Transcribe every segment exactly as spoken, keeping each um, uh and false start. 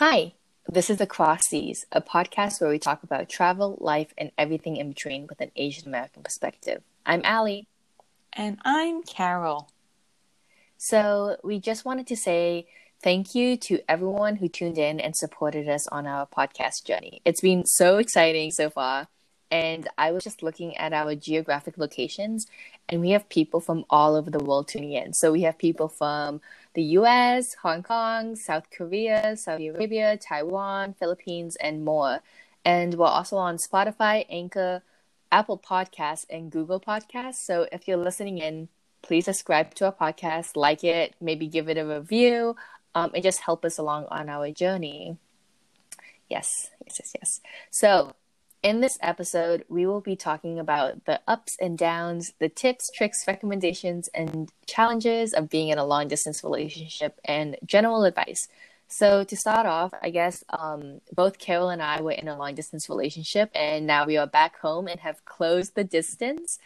Hi, this is The Cross Seas, a podcast where we talk about travel, life, and everything in between with an Asian American perspective. I'm Allie. And I'm Carol. So we just wanted to say thank you to everyone who tuned in and supported us on our podcast journey. It's been so exciting so far. And I was just looking at our geographic locations, and we have people from all over the world tuning in. So we have people from the U S, Hong Kong, South Korea, Saudi Arabia, Taiwan, Philippines, and more. And we're also on Spotify, Anchor, Apple Podcasts, and Google Podcasts. So if you're listening in, please subscribe to our podcast, like it, maybe give it a review, um, and just help us along on our journey. Yes, yes, yes, yes. So in this episode, we will be talking about the ups and downs, the tips, tricks, recommendations, and challenges of being in a long-distance relationship, and general advice. So to start off, I guess um, both Carol and I were in a long-distance relationship, and now we are back home and have closed the distance.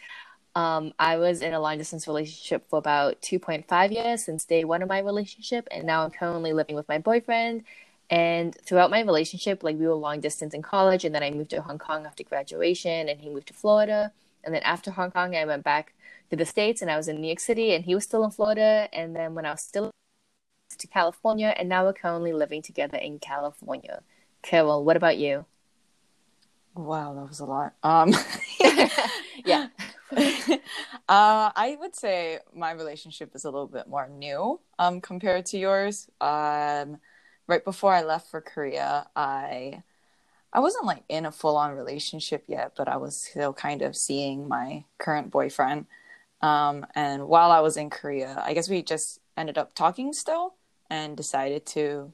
Um, I was in a long-distance relationship for about two point five years since day one of my relationship, and now I'm currently living with my boyfriend. And throughout my relationship, like, we were long distance in college, and then I moved to Hong Kong after graduation, and he moved to Florida. And then after Hong Kong, I went back to the States, and I was in New York City, and he was still in Florida. And then when I was still to California, and now we're currently living together in California. Carol, what about you? Wow, that was a lot. Um, yeah. uh, I would say my relationship is a little bit more new um, compared to yours. Um Right before I left for Korea, I I wasn't like in a full-on relationship yet, but I was still kind of seeing my current boyfriend. Um, and while I was in Korea, I guess we just ended up talking still and decided to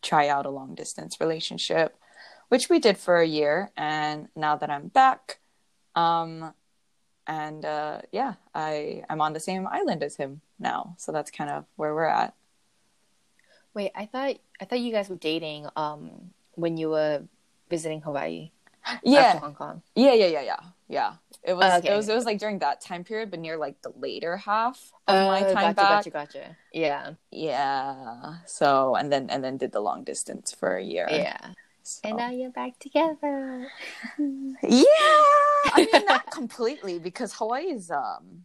try out a long-distance relationship, which we did for a year. And now that I'm back, um, and uh, yeah, I, I'm on the same island as him now. So that's kind of where we're at. Wait, I thought I thought you guys were dating um, when you were visiting Hawaii. Yeah, after Hong Kong. Yeah, yeah, yeah, yeah, yeah. It was, oh, okay. it was, it was like during that time period, but near like the later half of oh, my time gotcha, back. Gotcha, gotcha. Yeah, yeah. So and then and then did the long distance for a year. Yeah. So. And now you're back together. Yeah, I mean, not completely, because Hawaii is um,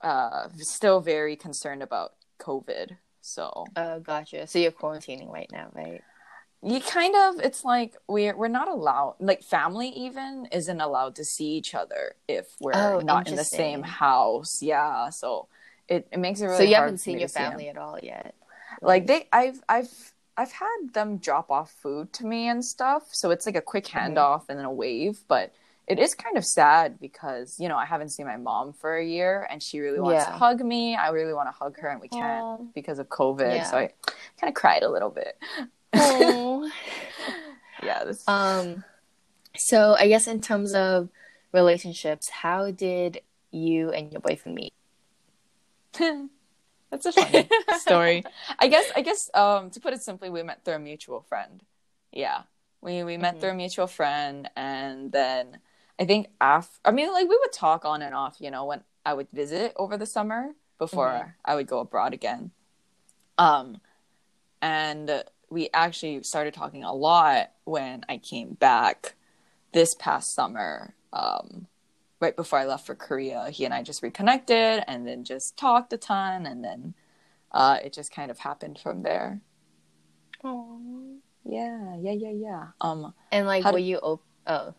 uh, still very concerned about COVID. So oh gotcha so you're quarantining right now, right? You kind of, it's like we're we're not allowed, like family even isn't allowed to see each other if we're oh, not in the same house. Yeah, so it, it makes it really so you hard haven't seen your family see at all yet, like, like they I've I've I've had them drop off food to me and stuff, so it's like a quick handoff mm-hmm. and then a wave. But it is kind of sad because, you know, I haven't seen my mom for a year, and she really wants yeah. to hug me. I really want to hug her, and we can't Aww. because of COVID. Yeah. So I kind of cried a little bit. yeah. This... Um. So I guess in terms of relationships, how did you and your boyfriend meet? That's a funny story. I guess. I guess. Um. To put it simply, we met through a mutual friend. Yeah. We we met mm-hmm. through a mutual friend, and then I think after, I mean, like, we would talk on and off, you know, when I would visit over the summer before mm-hmm. I would go abroad again. Um, and we actually started talking a lot when I came back this past summer. Um, right before I left for Korea, he and I just reconnected and then just talked a ton. And then uh, it just kind of happened from there. Aww. Yeah, yeah, yeah, yeah. Um, and like, were do- you? Op- oh,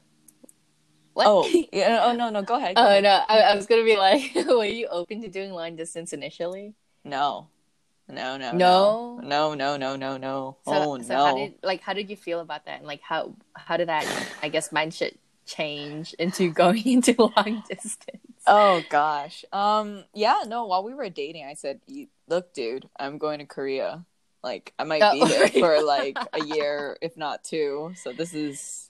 what? Oh, yeah, oh no, no. Go ahead. Go oh ahead. no, I, I was gonna be like, were you open to doing long distance initially? No, no, no, no, no, no, no, no, no. So, oh so no. How did, like, how did you feel about that? And like, how how did that, I guess, mindset change into going into long distance? Oh gosh. Um. Yeah. No. While we were dating, I said, "Look, dude, I'm going to Korea." Like, I might oh, be there right. for, like, a year, if not two. So this is,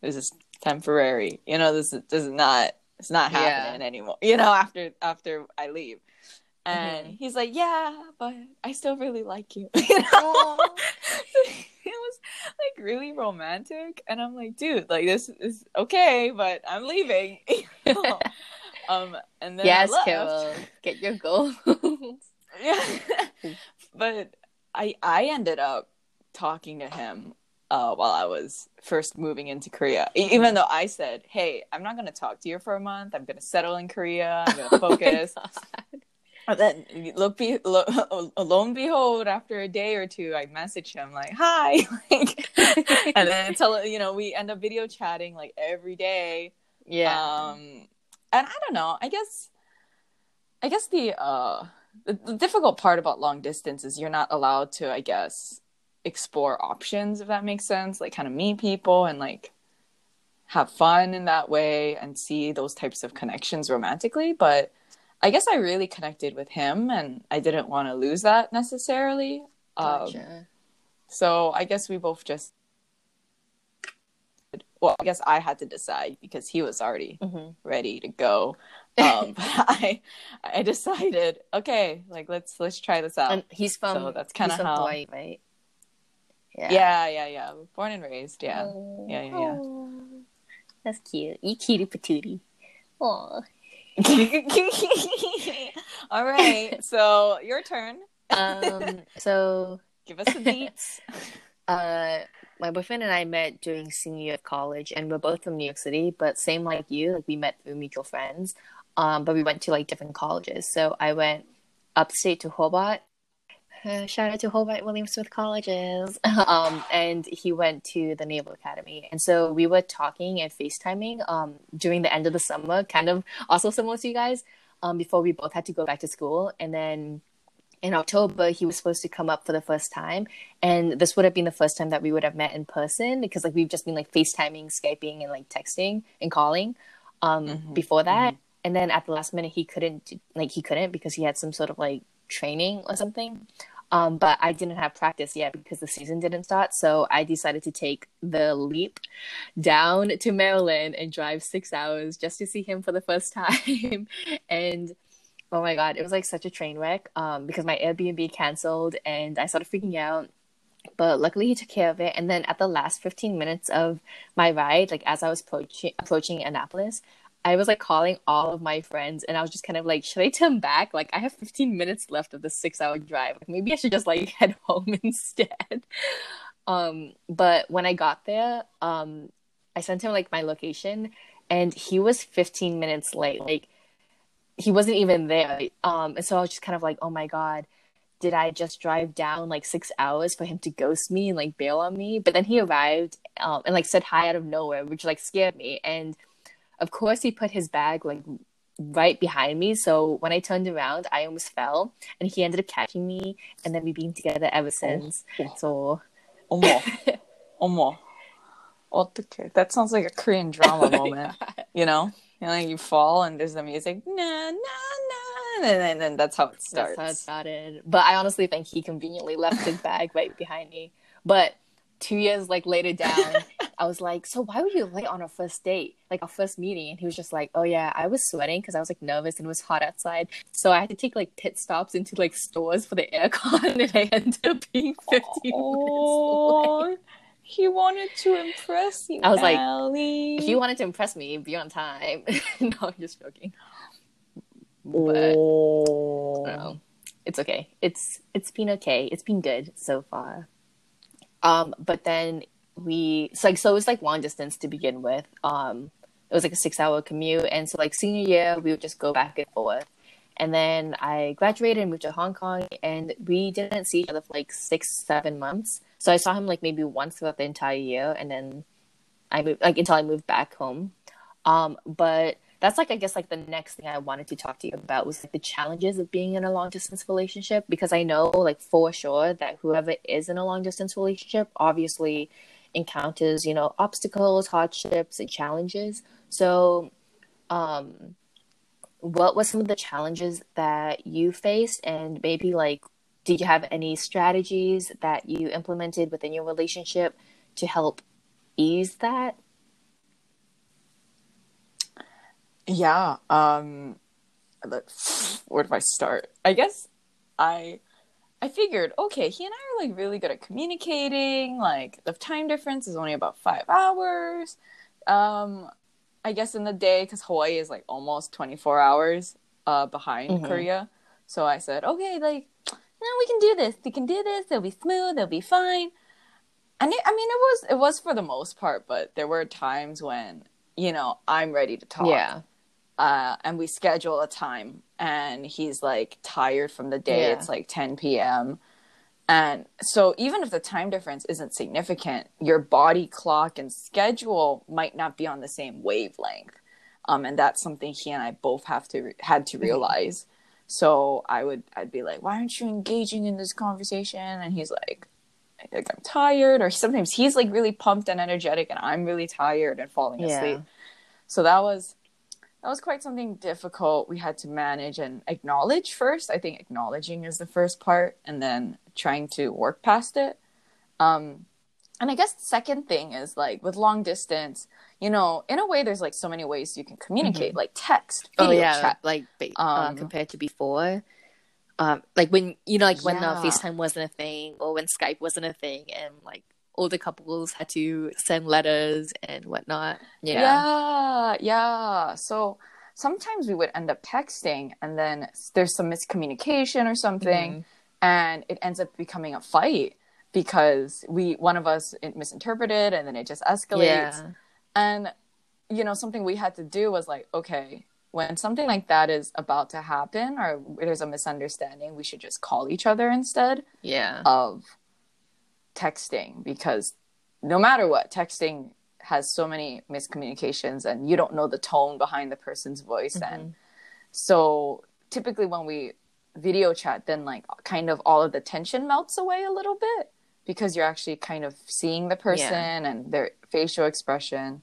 this is temporary. You know, this is, this is not, it's not happening yeah. anymore. You know, after, after I leave. And mm-hmm. he's like, yeah, but I still really like you. You know? It was, like, really romantic. And I'm like, dude, like, this is okay, but I'm leaving. You know? um, and then Yes, Carol, get your goals. yeah. But... I, I ended up talking to him uh, while I was first moving into Korea. Even though I said, hey, I'm not going to talk to you for a month. I'm going to settle in Korea. I'm going to focus. Oh, then look, be, lo, lo and behold, after a day or two, I message him like, hi. Like, and then, tell you know, we end up video chatting like every day. Yeah. Um, and I don't know, I guess, I guess the, uh, the, the difficult part about long distance is you're not allowed to, I guess, explore options, if that makes sense, like kind of meet people and like have fun in that way and see those types of connections romantically. But I guess I really connected with him and I didn't want to lose that necessarily. Gotcha. Um, so I guess we both just, well, I guess I had to decide because he was already mm-hmm. ready to go. Um, but I, I decided, okay, like let's let's try this out. And he's from so that's kind of how. Hawaii, right? Yeah. yeah, yeah, yeah. Born and raised. Yeah, oh. yeah, yeah, yeah. Oh. That's cute. You cutie patootie. Aw. All right. So your turn. um. So give us the beats. uh. My boyfriend and I met during senior year of college, and we're both from New York City, but same like you, like we met through mutual friends, um, but we went to like different colleges. So I went upstate to Hobart, uh, shout out to Hobart William Smith Colleges, um, and he went to the Naval Academy. And so we were talking and FaceTiming um, during the end of the summer, kind of also similar to you guys, um, before we both had to go back to school. And then in October, he was supposed to come up for the first time, and this would have been the first time that we would have met in person because, like, we've just been like FaceTiming, Skyping, and like texting and calling um, mm-hmm, before that. Mm-hmm. And then at the last minute, he couldn't, like, he couldn't because he had some sort of like training or something. Um, but I didn't have practice yet because the season didn't start, so I decided to take the leap down to Maryland and drive six hours just to see him for the first time, and. Oh my god, it was like such a train wreck um, because my Airbnb canceled and I started freaking out. But luckily he took care of it. And then at the last fifteen minutes of my ride, like as I was approaching, approaching Annapolis, I was like calling all of my friends and I was just kind of like, should I turn back? Like I have fifteen minutes left of the six hour drive. Like, maybe I should just like head home instead. Um, but when I got there, um, I sent him like my location and he was fifteen minutes late. Like he wasn't even there. Um, and so I was just kind of like, oh my God, did I just drive down like six hours for him to ghost me and like bail on me? But then he arrived um, and like said hi out of nowhere, which like scared me. And of course he put his bag like right behind me. So when I turned around, I almost fell and he ended up catching me. And then we've been together ever since. Oh. So. Omo. Omo. 어떡해. That sounds like a Korean drama moment, you know? And then you fall, and there's the music, na na na, and then and that's how it starts. That's how it started. But I honestly think he conveniently left his bag right behind me. But two years like later down, I was like, so why were you late on our first date, like our first meeting? And he was just like, oh yeah, I was sweating because I was like nervous and it was hot outside, so I had to take like pit stops into like stores for the aircon, and I ended up being fifteen oh. minutes late. He wanted to impress you, I was Allie. Like, if you wanted to impress me, be on time. No, I'm just joking. But, oh. no, it's okay. It's It's been okay. It's been good so far. Um, But then we... So, like, so it was, like, long distance to begin with. Um, It was, like, a six-hour commute. And so, like, senior year, we would just go back and forth. And then I graduated and moved to Hong Kong. And we didn't see each other for, like, six, seven months. So I saw him like maybe once throughout the entire year, and then I moved like until I moved back home. Um, but that's like I guess like the next thing I wanted to talk to you about was like the challenges of being in a long distance relationship, because I know like for sure that whoever is in a long distance relationship obviously encounters, you know, obstacles, hardships, and challenges. So, um, what were some of the challenges that you faced, and maybe like. Did you have any strategies that you implemented within your relationship to help ease that? Yeah. Um, where do I start? I guess I I figured, okay, he and I are like really good at communicating. Like the time difference is only about five hours. Um, I guess in the day, because Hawaii is like almost twenty-four hours uh, behind mm-hmm. Korea. So I said, okay, like, no, we can do this. We can do this. It'll be smooth. It'll be fine. And it, I mean, it was it was for the most part, but there were times when, you know, I'm ready to talk. Yeah. Uh, and we schedule a time, and he's like tired from the day. Yeah. It's like ten p.m. And so even if the time difference isn't significant, your body clock and schedule might not be on the same wavelength. Um, and that's something he and I both have to had to realize. So I would I'd be like, why aren't you engaging in this conversation? And he's like, like I'm tired. Or sometimes he's like really pumped and energetic, and I'm really tired and falling asleep. Yeah. So that was that was quite something difficult we had to manage and acknowledge first. I think acknowledging is the first part, and then trying to work past it. Um, and I guess the second thing is, like, with long distance, you know, in a way, there's like so many ways you can communicate, mm-hmm. like text, video oh, yeah. chat, like um, uh, compared to before. Um, like when, you know, like when yeah. uh, FaceTime wasn't a thing, or when Skype wasn't a thing, and like all the couples had to send letters and whatnot. Yeah. Yeah. Yeah. So sometimes we would end up texting, and then there's some miscommunication or something, mm-hmm. and it ends up becoming a fight because we, one of us it misinterpreted, and then it just escalates. Yeah. And, you know, something we had to do was like, okay, when something like that is about to happen, or there's a misunderstanding, we should just call each other instead yeah. of texting, because no matter what, texting has so many miscommunications, and you don't know the tone behind the person's voice. Mm-hmm. And so typically when we video chat, then like kind of all of the tension melts away a little bit, because you're actually kind of seeing the person yeah. and their facial expression.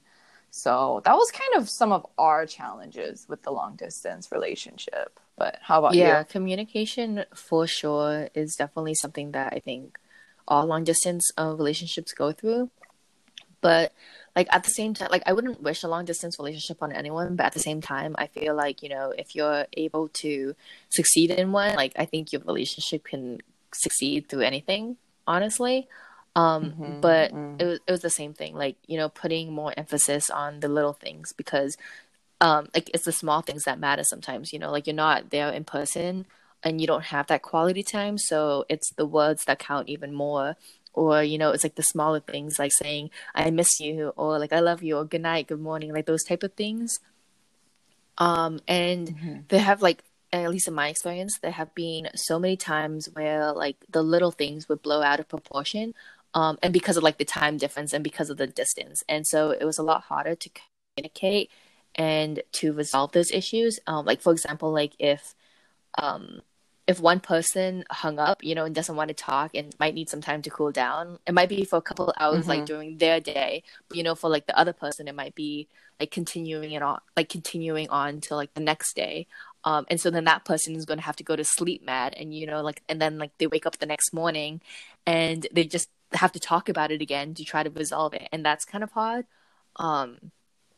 So that was kind of some of our challenges with the long distance relationship. But how about yeah, you? Yeah, communication for sure is definitely something that I think all long distance uh, relationships go through. But like at the same time, like I wouldn't wish a long distance relationship on anyone, but at the same time, I feel like, you know, if you're able to succeed in one, like I think your relationship can succeed through anything, honestly. Um, mm-hmm, but mm-hmm. It, was, it was the same thing, like, you know, putting more emphasis on the little things, because um, like it's the small things that matter sometimes, you know, like you're not there in person and you don't have that quality time. So it's the words that count even more. Or, you know, it's like the smaller things, like saying, I miss you, or like, I love you, or good night, good morning, like those type of things. Um, and mm-hmm. they have like, at least in my experience, there have been so many times where like the little things would blow out of proportion. Um, and because of like the time difference and because of the distance. And so it was a lot harder to communicate and to resolve those issues. Um, like, for example, like if um, if one person hung up, you know, and doesn't want to talk and might need some time to cool down, it might be for a couple of hours, mm-hmm. like during their day. But, you know, for like the other person, it might be like continuing it on, like continuing on to like the next day. Um, and so then that person is going to have to go to sleep mad, and, you know, like, and then like they wake up the next morning and they just have to talk about it again to try to resolve it. And that's kind of hard. Um,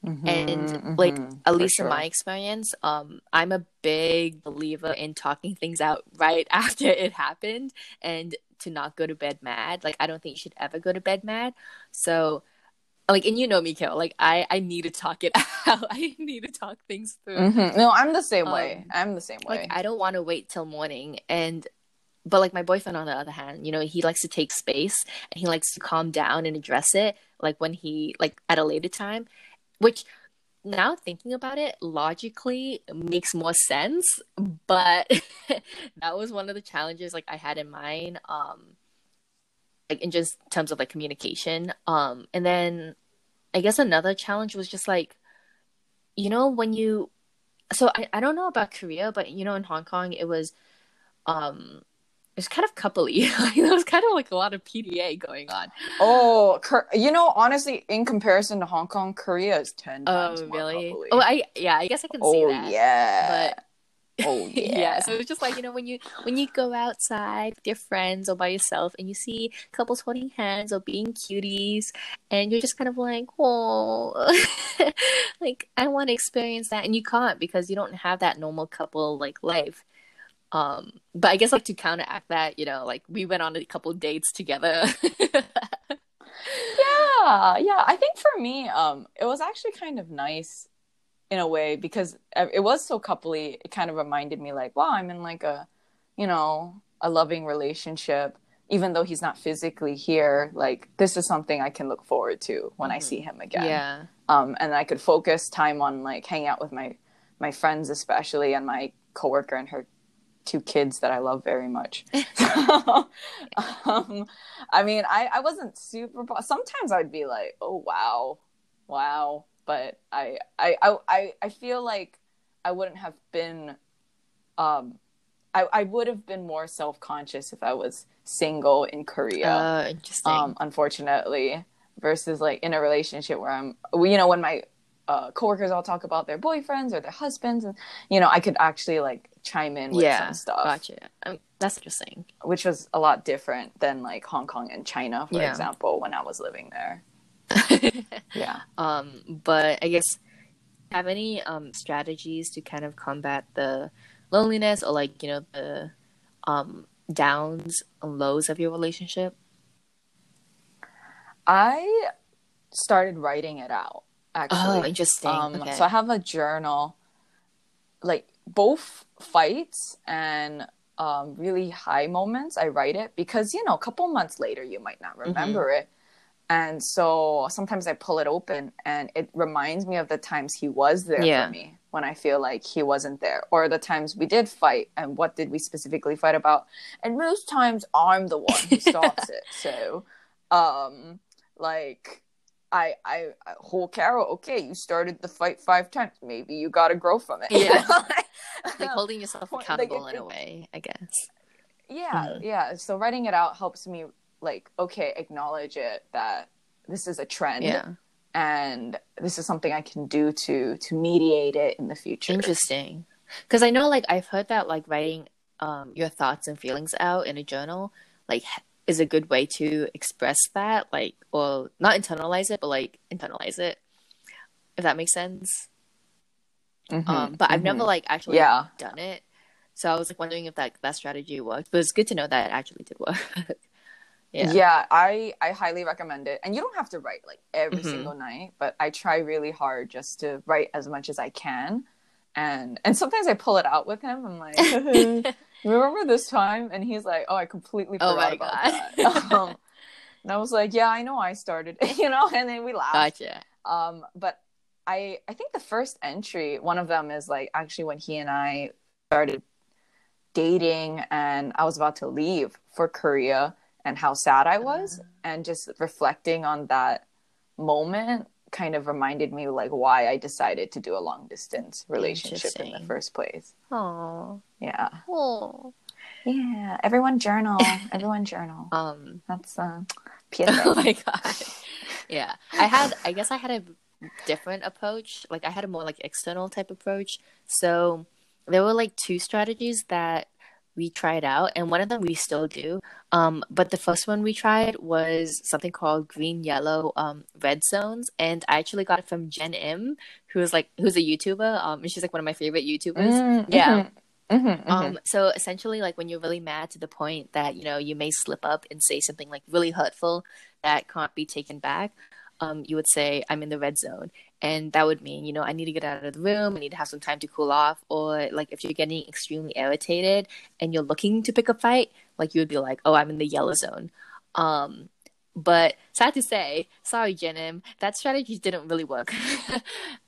mm-hmm, and mm-hmm, like, at least sure. in my experience, um, I'm a big believer in talking things out right after it happened, and to not go to bed mad. Like, I don't think you should ever go to bed mad. So like, and you know me, Kale, like I, I need to talk it out. I need to talk things through. Mm-hmm. No, I'm the same um, way. I'm the same way. Like, I don't want to wait till morning. And, but like my boyfriend, on the other hand, you know, he likes to take space, and he likes to calm down and address it, like when he, like at a later time, which now thinking about it logically makes more sense. But that was one of the challenges like I had in mind. Um, like in just terms of like communication. Um, and then I guess another challenge was just like, you know, when you, so I, I don't know about Korea, but you know, in Hong Kong, it was, um, it was kind of coupley. Like, there was kind of like a lot of P D A going on. Oh, you know, honestly, in comparison to Hong Kong, Korea is ten times oh, more really? coupley. Oh, I, yeah, I guess I can oh, see that. Oh, yeah. But Oh yeah. yeah. So it's just like, you know, when you when you go outside with your friends or by yourself, and you see couples holding hands or being cuties, and you're just kind of like, oh, like I want to experience that, and you can't because you don't have that normal couple like life. Um, but I guess like to counteract that, you know, like we went on a couple dates together. yeah, yeah. I think for me, um, it was actually kind of nice. In a way, because it was so coupley, it kind of reminded me like, wow, I'm in like a, you know, a loving relationship. even though he's not physically here, like, this is something I can look forward to when mm-hmm. I see him again. Yeah. Um, and I could focus time on, like, hanging out with my, my friends especially, and my coworker and her two kids that I love very much. So, um, I mean, I, I wasn't super... Sometimes I'd be like, oh, wow, wow. But I, I, I, I feel like I wouldn't have been... Um, I, I would have been more self-conscious if I was single in Korea. Uh, interesting. Um, unfortunately, versus like in a relationship where I'm, you know, when my uh, coworkers all talk about their boyfriends or their husbands, and you know, I could actually like chime in with yeah, some stuff. Gotcha. Um, that's interesting. Which was a lot different than like Hong Kong and China, for yeah. example, when I was living there. yeah. Um, but I guess, have any um strategies to kind of combat the loneliness or like, you know, the um downs and lows of your relationship? I started writing it out, actually. Oh, interesting. Um, okay. So I have a journal, like both fights and um, really high moments. I write it because, you know, a couple months later, you might not remember mm-hmm. it. And so sometimes I pull it open and it reminds me of the times he was there yeah. for me when I feel like he wasn't there, or the times we did fight and what did we specifically fight about. And most times I'm the one who starts it. So, um, like, I, I, I whole Carol, okay, you started the fight five times. Maybe you got to grow from it. Yeah. Like holding yourself accountable like, in it, a way, I guess. Yeah. Mm-hmm. Yeah. So writing it out helps me, like, okay, acknowledge it, that this is a trend yeah. and this is something I can do to to mediate it in the future. Interesting. Because I know, like, I've heard that, like, writing um your thoughts and feelings out in a journal, like, is a good way to express that, like, or not internalize it, but, like, internalize it, if that makes sense. Mm-hmm, um, but mm-hmm. I've never, like, actually yeah. done it. So I was, like, wondering if that, that strategy worked. But it's good to know that it actually did work. Yeah, yeah I, I highly recommend it. And you don't have to write, like, every mm-hmm. single night, but I try really hard just to write as much as I can. And and sometimes I pull it out with him. I'm like, remember this time? And he's like, oh, I completely forgot oh my about God. that. Um, and I was like, yeah, I know I started, you know, and then we laughed. Gotcha. Um, but I, I think the first entry, one of them is, like, actually when he and I started dating and I was about to leave for Korea, and how sad I was, and just reflecting on that moment kind of reminded me, like, why I decided to do a long distance relationship in the first place. Oh, yeah. Oh, yeah. Everyone journal. Everyone journal. Um, that's uh, P S A. Oh my god. Yeah, I had. I guess I had a different approach. Like, I had a more like external type approach. So there were like two strategies that we tried out, and one of them we still do. Um, but the first one we tried was something called green, yellow, um, red zones, and I actually got it from Jen M, who is like who's a YouTuber. Um, and she's like one of my favorite YouTubers. Mm-hmm. Yeah. Mm-hmm. Mm-hmm. Um, so essentially, like when you're really mad to the point that you know you may slip up and say something like really hurtful that can't be taken back, um, you would say, "I'm in the red zone." And that would mean, you know, I need to get out of the room. I need to have some time to cool off. Or, like, if you're getting extremely irritated and you're looking to pick a fight, like, you would be like, oh, I'm in the yellow zone. Um, but sad to say, sorry, Jenim, that strategy didn't really work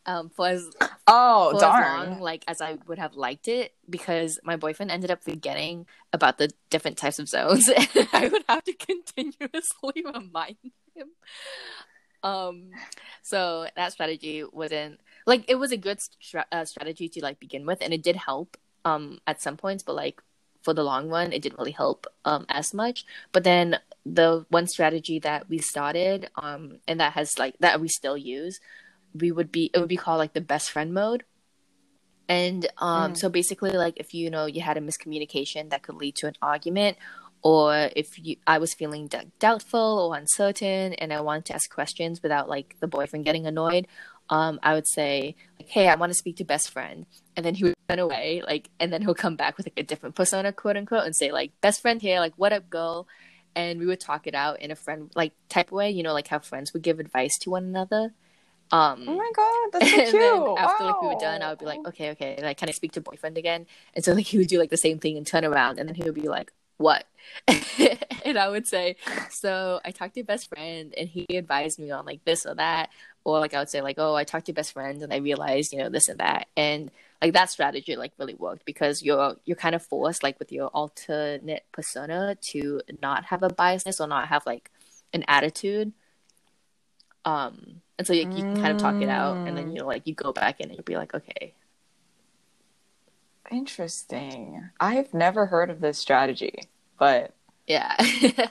um, for, as, oh, for darn. as long, like, as I would have liked it. Because my boyfriend ended up forgetting about the different types of zones. And I would have to continuously remind him. Um, so that strategy wasn't, like, it was a good stra- uh, strategy to, like, begin with, and it did help, um, at some points, but, like, for the long run, it didn't really help, um, as much. But then the one strategy that we started, um, and that has, like, that we still use, we would be, it would be called, like, the best friend mode. And, um, mm. so basically, like, if, you know, you had a miscommunication that could lead to an argument, or if you, I was feeling d- doubtful or uncertain and I wanted to ask questions without, like, the boyfriend getting annoyed, um, I would say, like, hey, I want to speak to best friend. And then he would run away, like, and then he'll come back with, like, a different persona, quote unquote, and say, like, best friend here, like, what up, girl? And we would talk it out in a friend, like, type way, you know, like how friends would give advice to one another. Um, oh my god, that's so and cute! Then after wow. like we were done, I would be like, okay, okay, like, can I speak to boyfriend again? And so, like, he would do, like, the same thing and turn around, and then he would be like, what? And I would say, so I talked to your best friend and he advised me on like this or that. Or like I would say like, oh, I talked to your best friend and I realized, you know, this and that. And like that strategy like really worked because you're you're kind of forced like with your alternate persona to not have a biasness or not have like an attitude. Um, and so like, you can kind of talk it out and then, you know, like you go back in and you'll be like, okay. Interesting. I've never heard of this strategy, but yeah.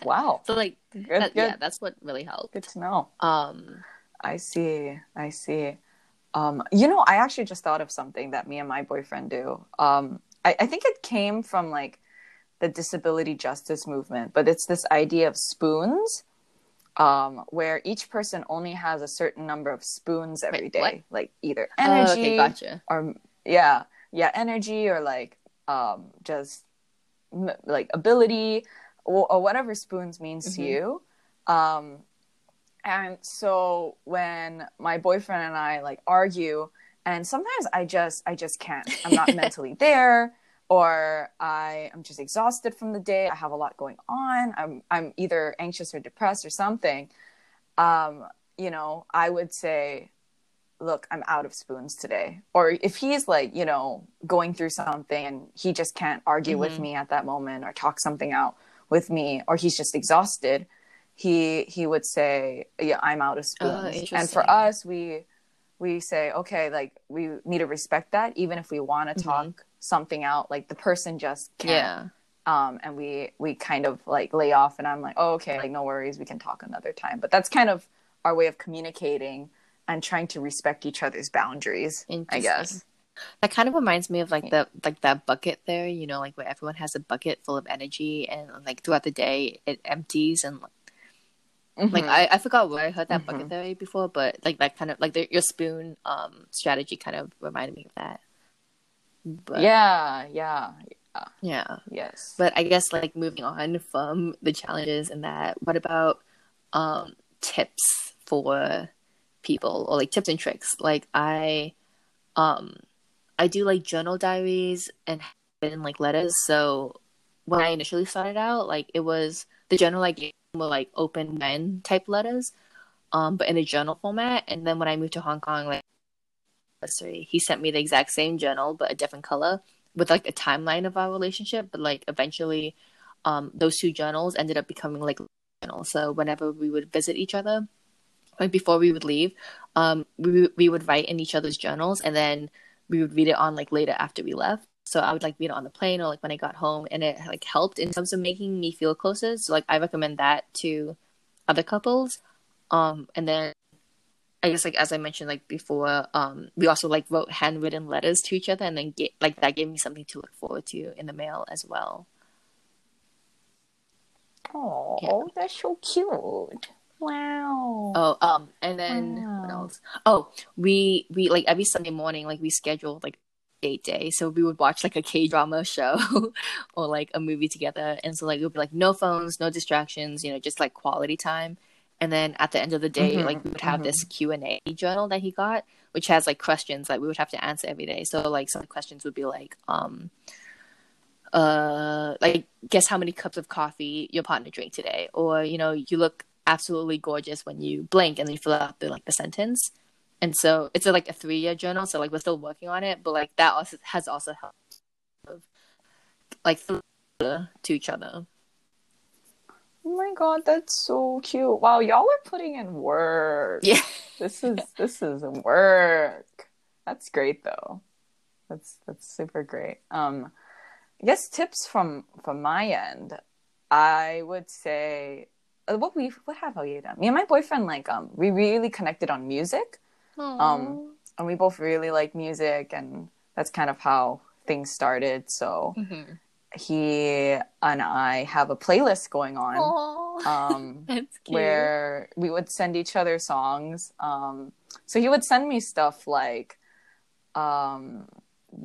Wow. So like, good, that, good. Yeah, that's what really helped. Good to know. Um, I see. I see. Um, you know, I actually just thought of something that me and my boyfriend do. Um, I, I think it came from like the disability justice movement, but it's this idea of spoons, um, where each person only has a certain number of spoons every Wait, day, what? Like either energy oh, okay, gotcha. or yeah, yeah, energy or like um, just m- like ability or, or whatever spoons means mm-hmm. to you. Um, And so when my boyfriend and I like argue, and sometimes I just, I just can't, I'm not mentally there, or I am just exhausted from the day. I have a lot going on. I'm, I'm either anxious or depressed or something. Um, you know, I would say, look, I'm out of spoons today. Or if he's like, you know, going through something and he just can't argue mm-hmm. with me at that moment or talk something out with me, or he's just exhausted, He he would say, yeah, I'm out of spoons. Oh, and for us, we we say, okay, like we need to respect that, even if we want to talk mm-hmm. something out, like the person just can't. Yeah. Um, and we we kind of like lay off, and I'm like, oh, okay, like no worries, we can talk another time. But that's kind of our way of communicating and trying to respect each other's boundaries, I guess. That kind of reminds me of like the like that bucket theory, you know, like where everyone has a bucket full of energy, and like throughout the day it empties and. Mm-hmm. Like, I, I forgot where I heard that mm-hmm. bucket theory before, but, like, that kind of, like, the, your spoon um, strategy kind of reminded me of that. But, yeah, yeah, yeah. Yeah. Yes. But I guess, like, moving on from the challenges and that, what about um, tips for people or, like, tips and tricks? Like, I, um, I do, like, journal diaries and, like, letters. So when I initially started out, like, it was the journal I gave were like open when type letters, um, but in a journal format. And then when I moved to Hong Kong, like he sent me the exact same journal but a different color with like a timeline of our relationship. But like eventually, um, those two journals ended up becoming like journals. So whenever we would visit each other, like before we would leave, um, we we would write in each other's journals, and then we would read it on like later after we left. So I would like read it on the plane or like when I got home, and it like helped in terms of making me feel closer. So like I recommend that to other couples. Um, and then I guess like as I mentioned like before, um, we also like wrote handwritten letters to each other, and then get, like that gave me something to look forward to in the mail as well. Oh, yeah. That's so cute. Wow. Oh, um, and then wow. What else? Oh, we we like every Sunday morning like we scheduled like date day, so we would watch like a K-drama show or like a movie together. And so like it would be like no phones, no distractions, you know, just like quality time. And then at the end of the day mm-hmm, like we would have mm-hmm. this Q and A journal that he got, which has like questions that we would have to answer every day. So like some questions would be like um uh like guess how many cups of coffee your partner drank today, or you know, you look absolutely gorgeous when you blink, and then you fill out the like the sentence. And so it's a, like a three-year journal, so like we're still working on it, but like that also has also helped, like to each other. Oh my god, that's so cute! Wow, y'all are putting in work. Yeah, this is this is work. That's great though. That's that's super great. Um, I guess tips from from my end, I would say, what we what have you done? Me and my boyfriend like um we really connected on music. Um, and we both really like music, and that's kind of how things started. So mm-hmm. he and I have a playlist going on, um, where we would send each other songs. Um, so he would send me stuff like, um,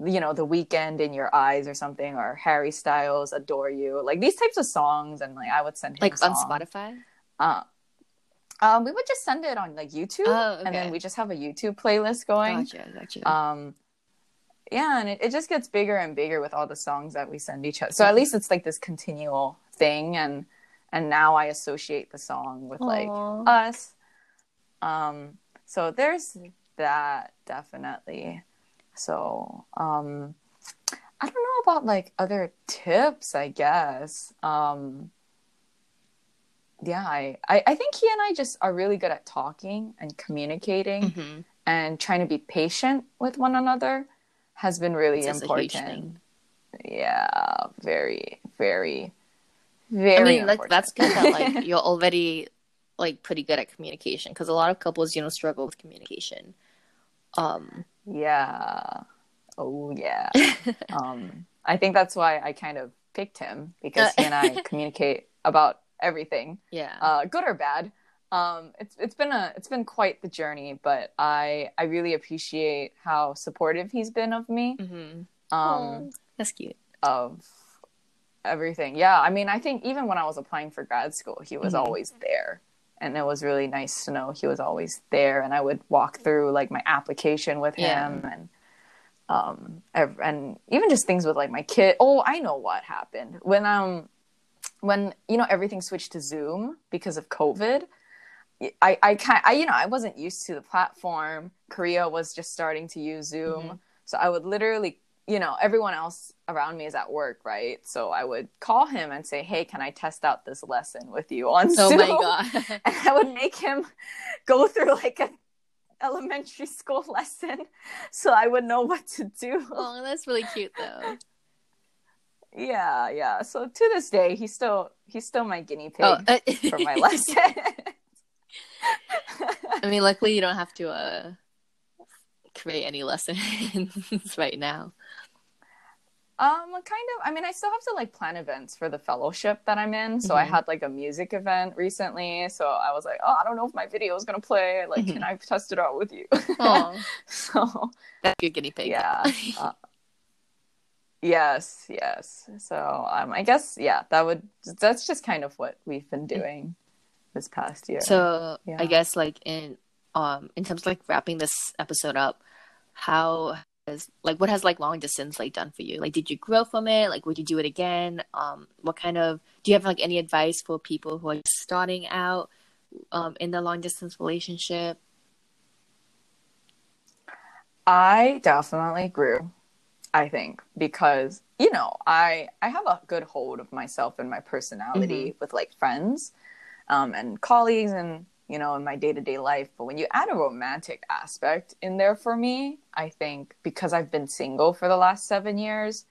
you know, The Weeknd, In Your Eyes or something, or Harry Styles, Adore You, like these types of songs. And like, I would send him like songs. On Spotify. Uh, Um, we would just send it on like YouTube, oh, okay. and then we just have a YouTube playlist going. Gotcha, gotcha. Um, yeah, and it, it just gets bigger and bigger with all the songs that we send each other. So at least it's like this continual thing, and and now I associate the song with like Aww. us. Um, so there's that, definitely. So um, I don't know about like other tips, I guess. Um, yeah, I, I, I think he and I just are really good at talking and communicating, mm-hmm. and trying to be patient with one another has been really this important. Yeah, very, very, very. I mean, important. Like, that's good that like you're already like pretty good at communication, because a lot of couples, you know, struggle with communication. Um. Yeah. Oh yeah. um. I think that's why I kind of picked him, because he and I communicate about everything. Yeah. Uh, good or bad. Um, it's it's been a it's been quite the journey, but I I really appreciate how supportive he's been of me. Mm-hmm. Um, Aww, that's cute. Of everything, yeah. I mean, I think even when I was applying for grad school, he was mm-hmm. always there, and it was really nice to know he was always there. And I would walk through like my application with yeah. him, and um, and even just things with like my kid. Oh, I know what happened when um when you know everything switched to Zoom because of COVID. I, I kind I you know I wasn't used to the platform. Korea was just starting to use Zoom, mm-hmm. so I would literally, you know, everyone else around me is at work, right? So I would call him and say, "Hey, can I test out this lesson with you on oh Zoom?" Oh my god! And I would make him go through like an elementary school lesson, so I would know what to do. Oh, that's really cute, though. yeah, yeah. So to this day, he's still he's still my guinea pig oh, uh- for my lesson. I mean, luckily you don't have to uh, create any lessons right now. Um, kind of. I mean, I still have to like plan events for the fellowship that I'm in. So mm-hmm. I had like a music event recently. So I was like, oh, I don't know if my video is gonna play. Like, mm-hmm. can I test it out with you? So that's your guinea pig. Yeah. Uh, yes. Yes. So um, I guess yeah, that would. That's just kind of what we've been doing this past year. So yeah. I guess like in um in terms of like wrapping this episode up, how has like what has like long distance like done for you? Like, did you grow from it? Like, would you do it again? Um what kind of do you have like any advice for people who are starting out um in the long distance relationship? I definitely grew, I think, because you know I I have a good hold of myself and my personality mm-hmm. with like friends Um, and colleagues and, you know, in my day-to-day life. But when you add a romantic aspect in there for me, I think because I've been single for the last seven years,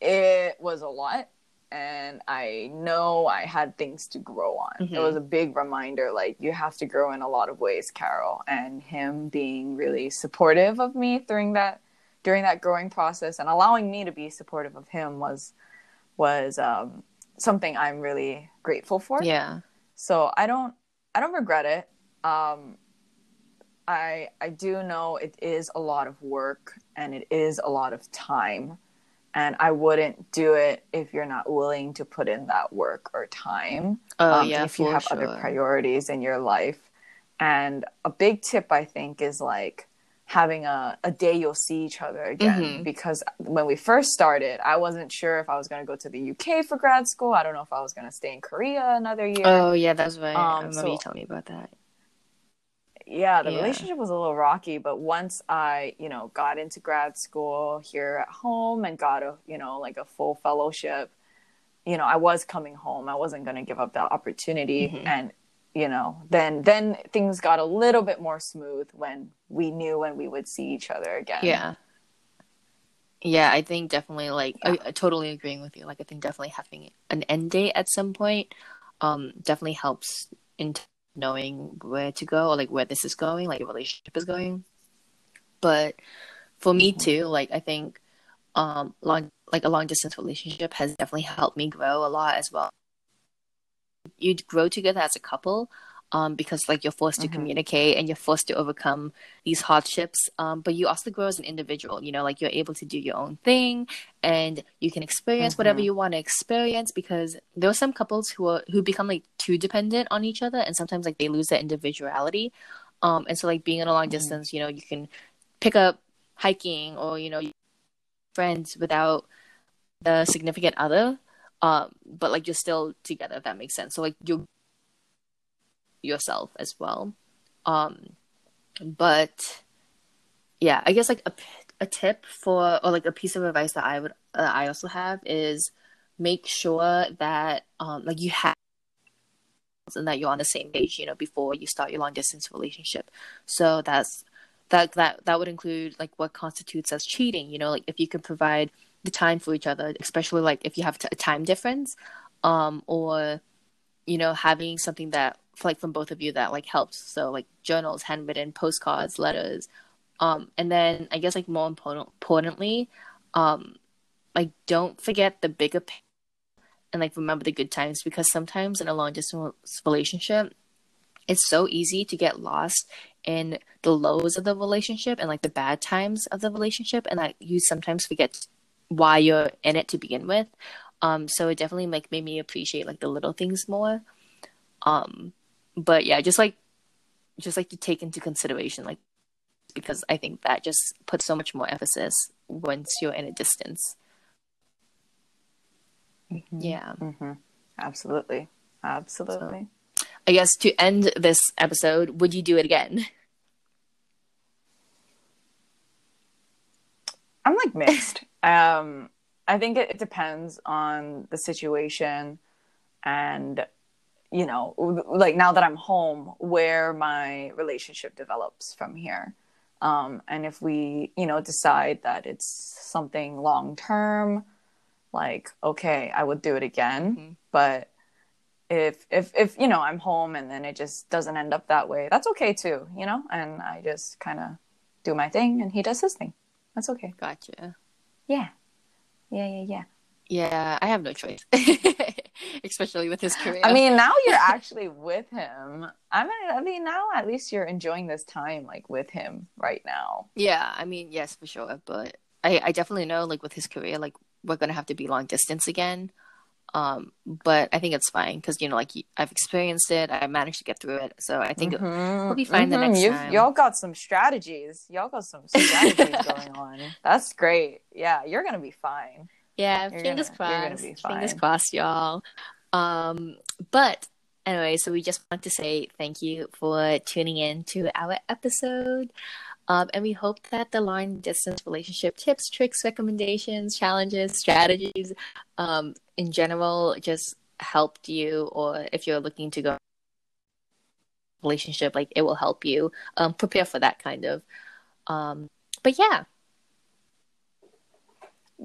it was a lot. And I know I had things to grow on. Mm-hmm. It was a big reminder, like, you have to grow in a lot of ways, Carol. And him being really supportive of me during that during that growing process and allowing me to be supportive of him was, was um, something I'm really grateful for. Yeah. So I don't, I don't regret it. Um, I, I do know it is a lot of work and it is a lot of time, and I wouldn't do it if you're not willing to put in that work or time. Oh, um, yeah, if you have sure. other priorities in your life. And a big tip, I think, is like having a, a day you'll see each other again, mm-hmm. because when we first started, I wasn't sure if I was going to go to the U K for grad school. I don't know if I was going to stay in Korea another year. Oh yeah, that's right. Um, I remember so, you telling me about that. Yeah, the yeah. relationship was a little rocky, but once I, you know, got into grad school here at home and got a, you know, like a full fellowship, you know, I was coming home. I wasn't going to give up that opportunity, mm-hmm. and you know, then then things got a little bit more smooth when we knew when we would see each other again. Yeah. Yeah, I think definitely, like, yeah. I, I totally agreeing with you. Like, I think definitely having an end date at some point um, definitely helps in knowing where to go or, like, where this is going, like, your relationship is going. But for me, too, like, I think, um, long like, a long-distance relationship has definitely helped me grow a lot as well. You grow together as a couple um, because, like, you're forced mm-hmm. to communicate and you're forced to overcome these hardships. Um, but you also grow as an individual, you know, like, you're able to do your own thing and you can experience mm-hmm. whatever you want to experience, because there are some couples who are who become, like, too dependent on each other, and sometimes, like, they lose their individuality. Um, and so, like, being in a long mm-hmm. distance, you know, you can pick up hiking or, you know, friends without the significant other, um, but like you're still together, if that makes sense. So like you yourself as well. Um, but yeah, I guess like a, a tip for, or like a piece of advice that I would, uh, I also have is make sure that um, like you have, and that you're on the same page, you know, before you start your long distance relationship. So that's that that that would include like what constitutes as cheating, you know, like if you can provide the time for each other, especially like if you have t- a time difference, um, or you know, having something that like from both of you that like helps. So like journals, handwritten postcards, letters, um, and then I guess like more important importantly, um, like don't forget the bigger picture. And like remember the good times, because sometimes in a long distance relationship, it's so easy to get lost in the lows of the relationship and like the bad times of the relationship, and like you sometimes forget why you're in it to begin with. Um, so it definitely like made me appreciate like the little things more. Um, but yeah, just like just like to take into consideration, like because I think that just puts so much more emphasis once you're in a distance. Mm-hmm. Yeah. Mm-hmm. Absolutely. Absolutely. So, I guess to end this episode, would you do it again? I'm like mixed. um, I think it, it depends on the situation and, you know, like now that I'm home, where my relationship develops from here. Um, and if we, you know, decide that it's something long term, like, okay, I would do it again. Mm-hmm. But if, if, if, you know, I'm home and then it just doesn't end up that way, that's okay too, you know? And I just kind of do my thing and he does his thing. That's okay. Gotcha. Yeah. Yeah, yeah, yeah. Yeah, I have no choice. Especially with his career. I mean, now you're actually with him. I mean, I mean, now at least you're enjoying this time, like, with him right now. Yeah, I mean, yes, for sure. But I, I definitely know, like, with his career, like, we're going to have to be long distance again. Um, but I think it's fine because, you know, like I've experienced it. I managed to get through it. So I think mm-hmm. we'll be fine mm-hmm. the next You've, time. Y'all got some strategies. Y'all got some strategies going on. That's great. Yeah, you're going to be fine. Yeah, you're fingers gonna, crossed. Be fine. Fingers crossed, y'all. Um, but anyway, so we just want to say thank you for tuning in to our episode. Um, and we hope that the long-distance relationship tips, tricks, recommendations, challenges, strategies, um, in general, just helped you. Or if you're looking to go relationship, like it will help you um, prepare for that kind of. Um, but yeah,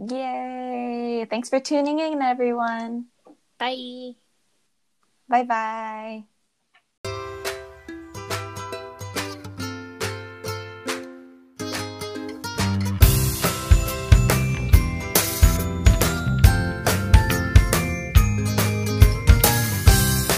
yay! Thanks for tuning in, everyone. Bye. Bye. Bye.